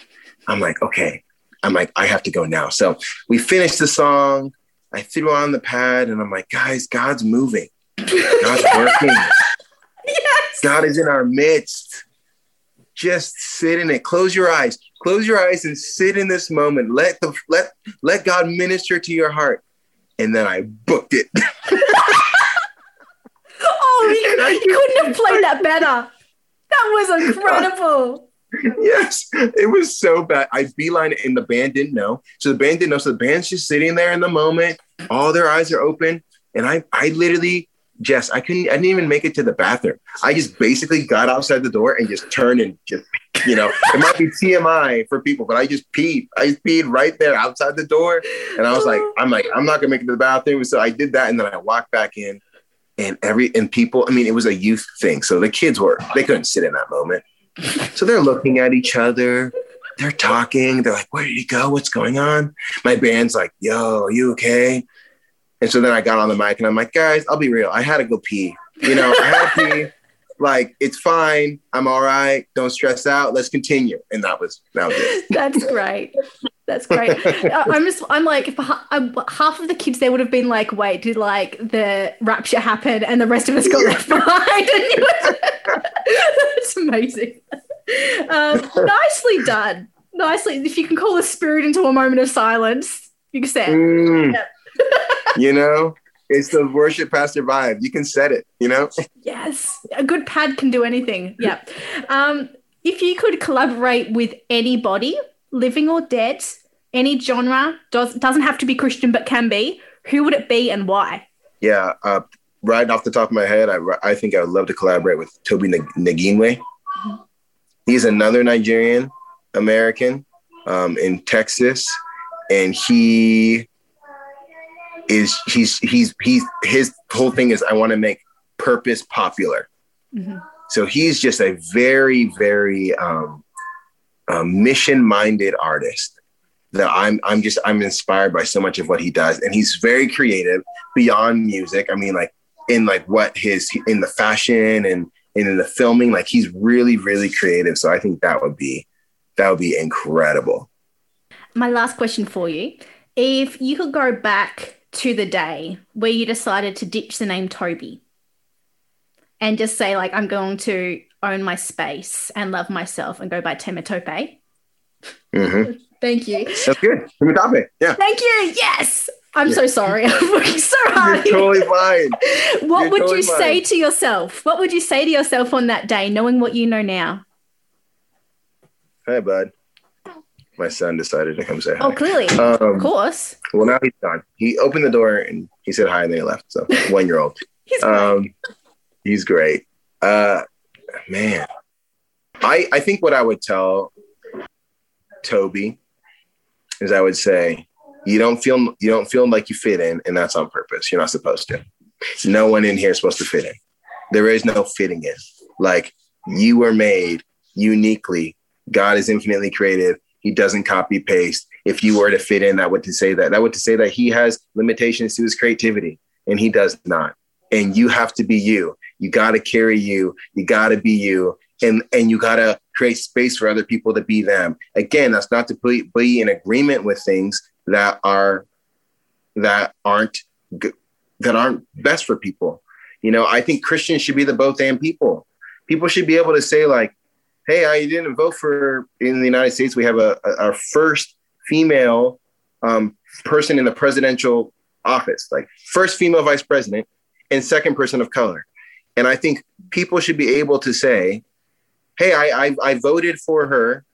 I'm like, okay. I'm like, I have to go now. So we finished the song. I threw on the pad. And I'm like, guys, God's moving. God's working. Yes. God is in our midst. Just sit in it. Close your eyes. Close your eyes and sit in this moment. Let the let let God minister to your heart. And then I booked it. Oh, you, you couldn't have played that better. That was incredible. Yes, it was so bad. I beeline and the band didn't know. So the band didn't know. So the band's just sitting there in the moment. All their eyes are open. And I I literally... Jess, I couldn't, I didn't even make it to the bathroom. I just basically got outside the door and just turned and just, you know, it might be T M I for people, but I just peed. I just peed right there outside the door. And I was like, I'm like, I'm not gonna make it to the bathroom. So I did that. And then I walked back in and every, and people, I mean, it was a youth thing. So the kids were, they couldn't sit in that moment. So they're looking at each other. They're talking. They're like, where did he go? What's going on? My band's like, yo, are you okay? And so then I got on the mic and I'm like, guys, I'll be real. I had to go pee. You know, I had to pee. Like, it's fine. I'm all right. Don't stress out. Let's continue. And that was, that was it. That's great. That's great. I'm just, I'm like, if half of the kids there would have been like, wait, did like the rapture happen? And the rest of us got left behind. That's amazing. Um, nicely done. Nicely. If you can call the spirit into a moment of silence, you can say it. Mm. Yeah. You know, it's the worship pastor vibe. You can set it, you know? Yes. A good pad can do anything. Yeah. Um, if you could collaborate with anybody, living or dead, any genre, does, doesn't have to be Christian but can be, who would it be and why? Yeah. Uh, right off the top of my head, I, I think I would love to collaborate with Toby Naginwe. Mm-hmm. He's another Nigerian American um, in Texas, and he... is he's he's he's his whole thing is I want to make purpose popular. Mm-hmm. So he's just a very very um, uh, mission minded artist that I'm I'm just I'm inspired by so much of what he does, and he's very creative beyond music. I mean, like in like what his in the fashion and, and in the filming, like he's really really creative. So I think that would be that would be incredible. My last question for you: if you could go back to the day where you decided to ditch the name Toby and just say, like, I'm going to own my space and love myself and go by Temitope. Mm-hmm. Thank you. That's good. Temitope. Yeah. Thank you. Yes. I'm yeah. so sorry. I'm working so hard. You're totally fine. What You're would totally you say fine. to yourself? What would you say to yourself on that day, knowing what you know now? Hey, bud. My son decided to come say hi. Oh, clearly. Um, of course. Well, now he's gone. He opened the door and he said hi and then he left. So, one-year-old. He's great. Um, he's great. Uh, man. I, I think what I would tell Toby is I would say, you don't feel you don't feel like you fit in, and that's on purpose. You're not supposed to. No one in here is supposed to fit in. There is no fitting in. Like, you were made uniquely. God is infinitely creative. He doesn't copy paste. If you were to fit in, that would to say that that would to say that he has limitations to his creativity, and he does not. And you have to be you. You got to carry you. You got to be you, and and you got to create space for other people to be them. Again, that's not to be in agreement with things that are that aren't that aren't best for people. You know, I think Christians should be the both and people. People should be able to say, like, hey, I didn't vote for, in the United States, we have a, a our first female um, person in the presidential office, like first female vice president and second person of color. And I think people should be able to say, hey, I I, I voted for her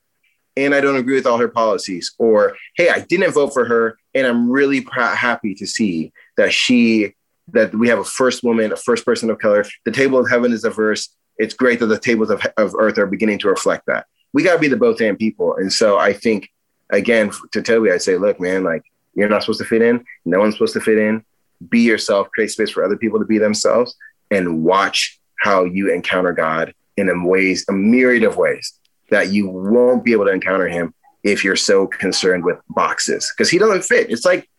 and I don't agree with all her policies, or, hey, I didn't vote for her, and I'm really pr- happy to see that she, that we have a first woman, a first person of color. The table of heaven is diverse. It's great that the tables of, of earth are beginning to reflect that. We got to be the both and people. And so I think, again, to Toby, I say, look, man, like, you're not supposed to fit in. No one's supposed to fit in. Be yourself, create space for other people to be themselves, and watch how you encounter God in a ways, a myriad of ways that you won't be able to encounter him if you're so concerned with boxes, because he doesn't fit. It's like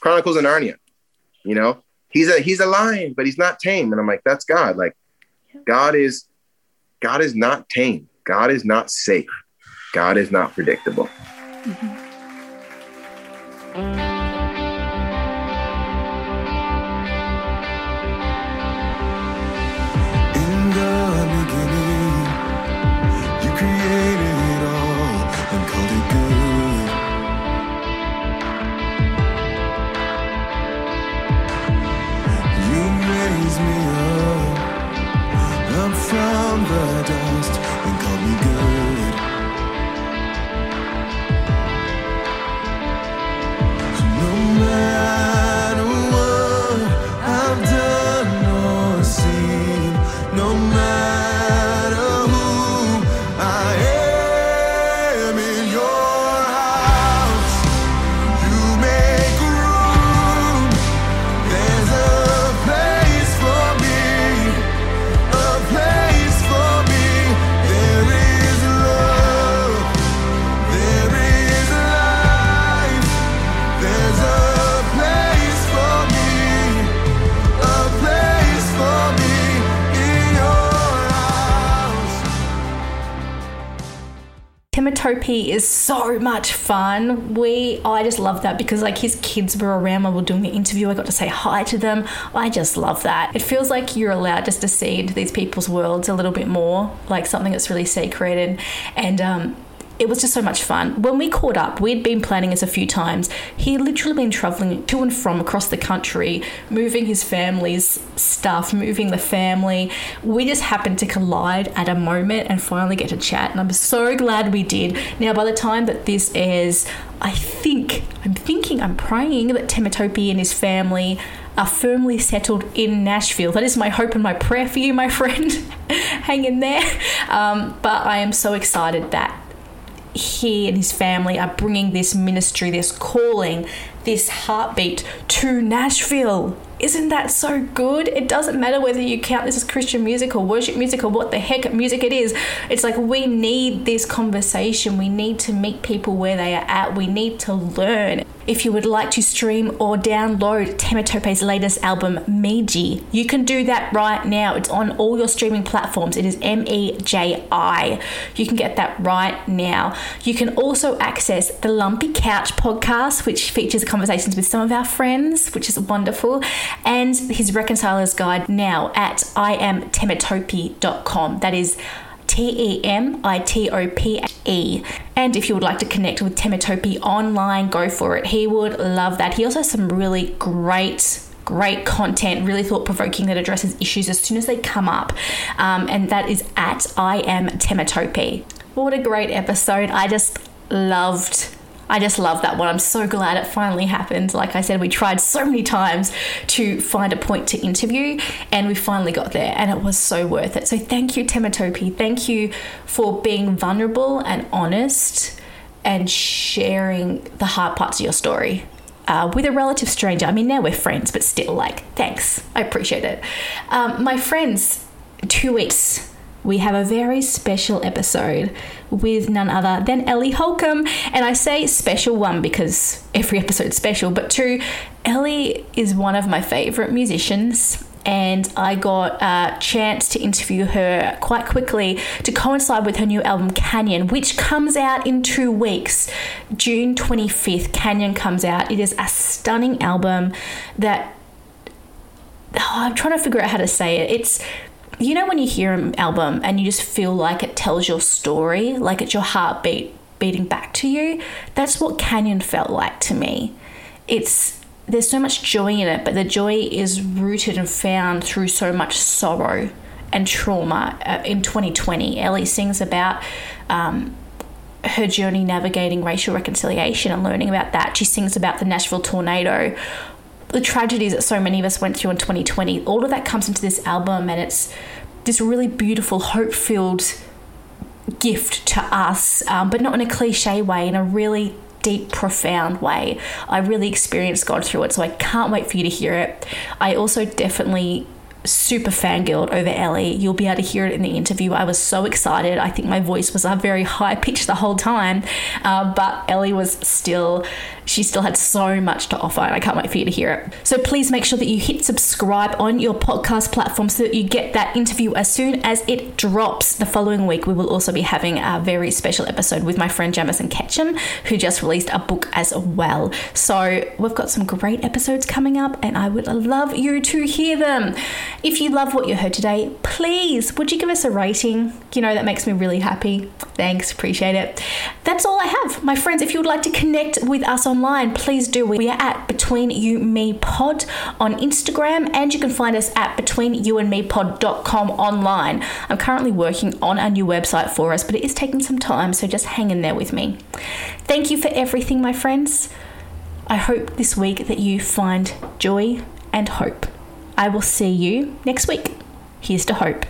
Chronicles of Narnia, you know, he's a, he's a lion, but he's not tame. And I'm like, that's God. Like, God is, God is not tame. God is not safe. God is not predictable. Mm-hmm. Temitope is so much fun. We, oh, I just love that because like his kids were around when we were doing the interview. I got to say hi to them. I just love that. It feels like you're allowed just to see into these people's worlds a little bit more, like something that's really sacred. And, and um, it was just so much fun. When we caught up, we'd been planning this a few times. He'd literally been traveling to and from across the country, moving his family's stuff, moving the family. We just happened to collide at a moment and finally get to chat. And I'm so glad we did. Now, by the time that this airs, I think, I'm thinking, I'm praying that Temitope and his family are firmly settled in Nashville. That is my hope and my prayer for you, my friend. Hang in there. Um, but I am so excited that he and his family are bringing this ministry, this calling, this heartbeat to Nashville. Isn't that so good? It doesn't matter whether you count this as Christian music or worship music or what the heck music it is. It's like we need this conversation. We need to meet people where they are at. We need to learn. If you would like to stream or download Temitope's latest album, Meiji, you can do that right now. It's on all your streaming platforms. It is M E J I. You can get that right now. You can also access the Lumpy Couch Podcast, which features conversations with some of our friends, which is wonderful. And his Reconciler's Guide now at I am temitope dot com. That is T E M I T O P E. And if you would like to connect with Temitope online, go for it. He would love that. He also has some really great great content, really thought-provoking, that addresses issues as soon as they come up. Um, and that is at I am temitope. What a great episode. I just loved I just love that one. I'm so glad it finally happened. Like I said, we tried so many times to find a point to interview, and we finally got there, and it was so worth it. So thank you, Temitope. Thank you for being vulnerable and honest and sharing the hard parts of your story uh, with a relative stranger. I mean, now we're friends, but still, like, thanks. I appreciate it. Um, my friends, two weeks we have a very special episode with none other than Ellie Holcomb. And I say special, one, because every episode's special, but two, Ellie is one of my favorite musicians. And I got a chance to interview her quite quickly to coincide with her new album, Canyon, which comes out in two weeks. June twenty-fifth, Canyon comes out. It is a stunning album that, oh, I'm trying to figure out how to say it. It's, you know when you hear an album and you just feel like it tells your story, like it's your heartbeat beating back to you? That's what Canyon felt like to me. It's, there's so much joy in it, but the joy is rooted and found through so much sorrow and trauma. Uh, in twenty twenty, Ellie sings about um, her journey navigating racial reconciliation and learning about that. She sings about the Nashville tornado, the tragedies that so many of us went through in twenty twenty. All of that comes into this album, and it's this really beautiful, hope-filled gift to us, um, but not in a cliche way, in a really deep, profound way. I really experienced God through it, so I can't wait for you to hear it. I also definitely super fangirled over Ellie. You'll be able to hear it in the interview. I was so excited. I think my voice was a very high pitch the whole time, uh, but Ellie was still, she still had so much to offer, and I can't wait for you to hear it. So please make sure that you hit subscribe on your podcast platform so that you get that interview as soon as it drops. The following week, we will also be having a very special episode with my friend Jamison Ketchum, who just released a book as well. So we've got some great episodes coming up, and I would love you to hear them. If you love what you heard today, please, would you give us a rating? You know, that makes me really happy. Thanks, appreciate it. That's all I have. My friends, if you would like to connect with us online, please do. We are at Between You Me Pod on Instagram, and you can find us at between you and me pod dot com online. I'm currently working on a new website for us, but it is taking some time, so just hang in there with me. Thank you for everything, my friends. I hope this week that you find joy and hope. I will see you next week. Here's to hope.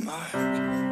birthmark.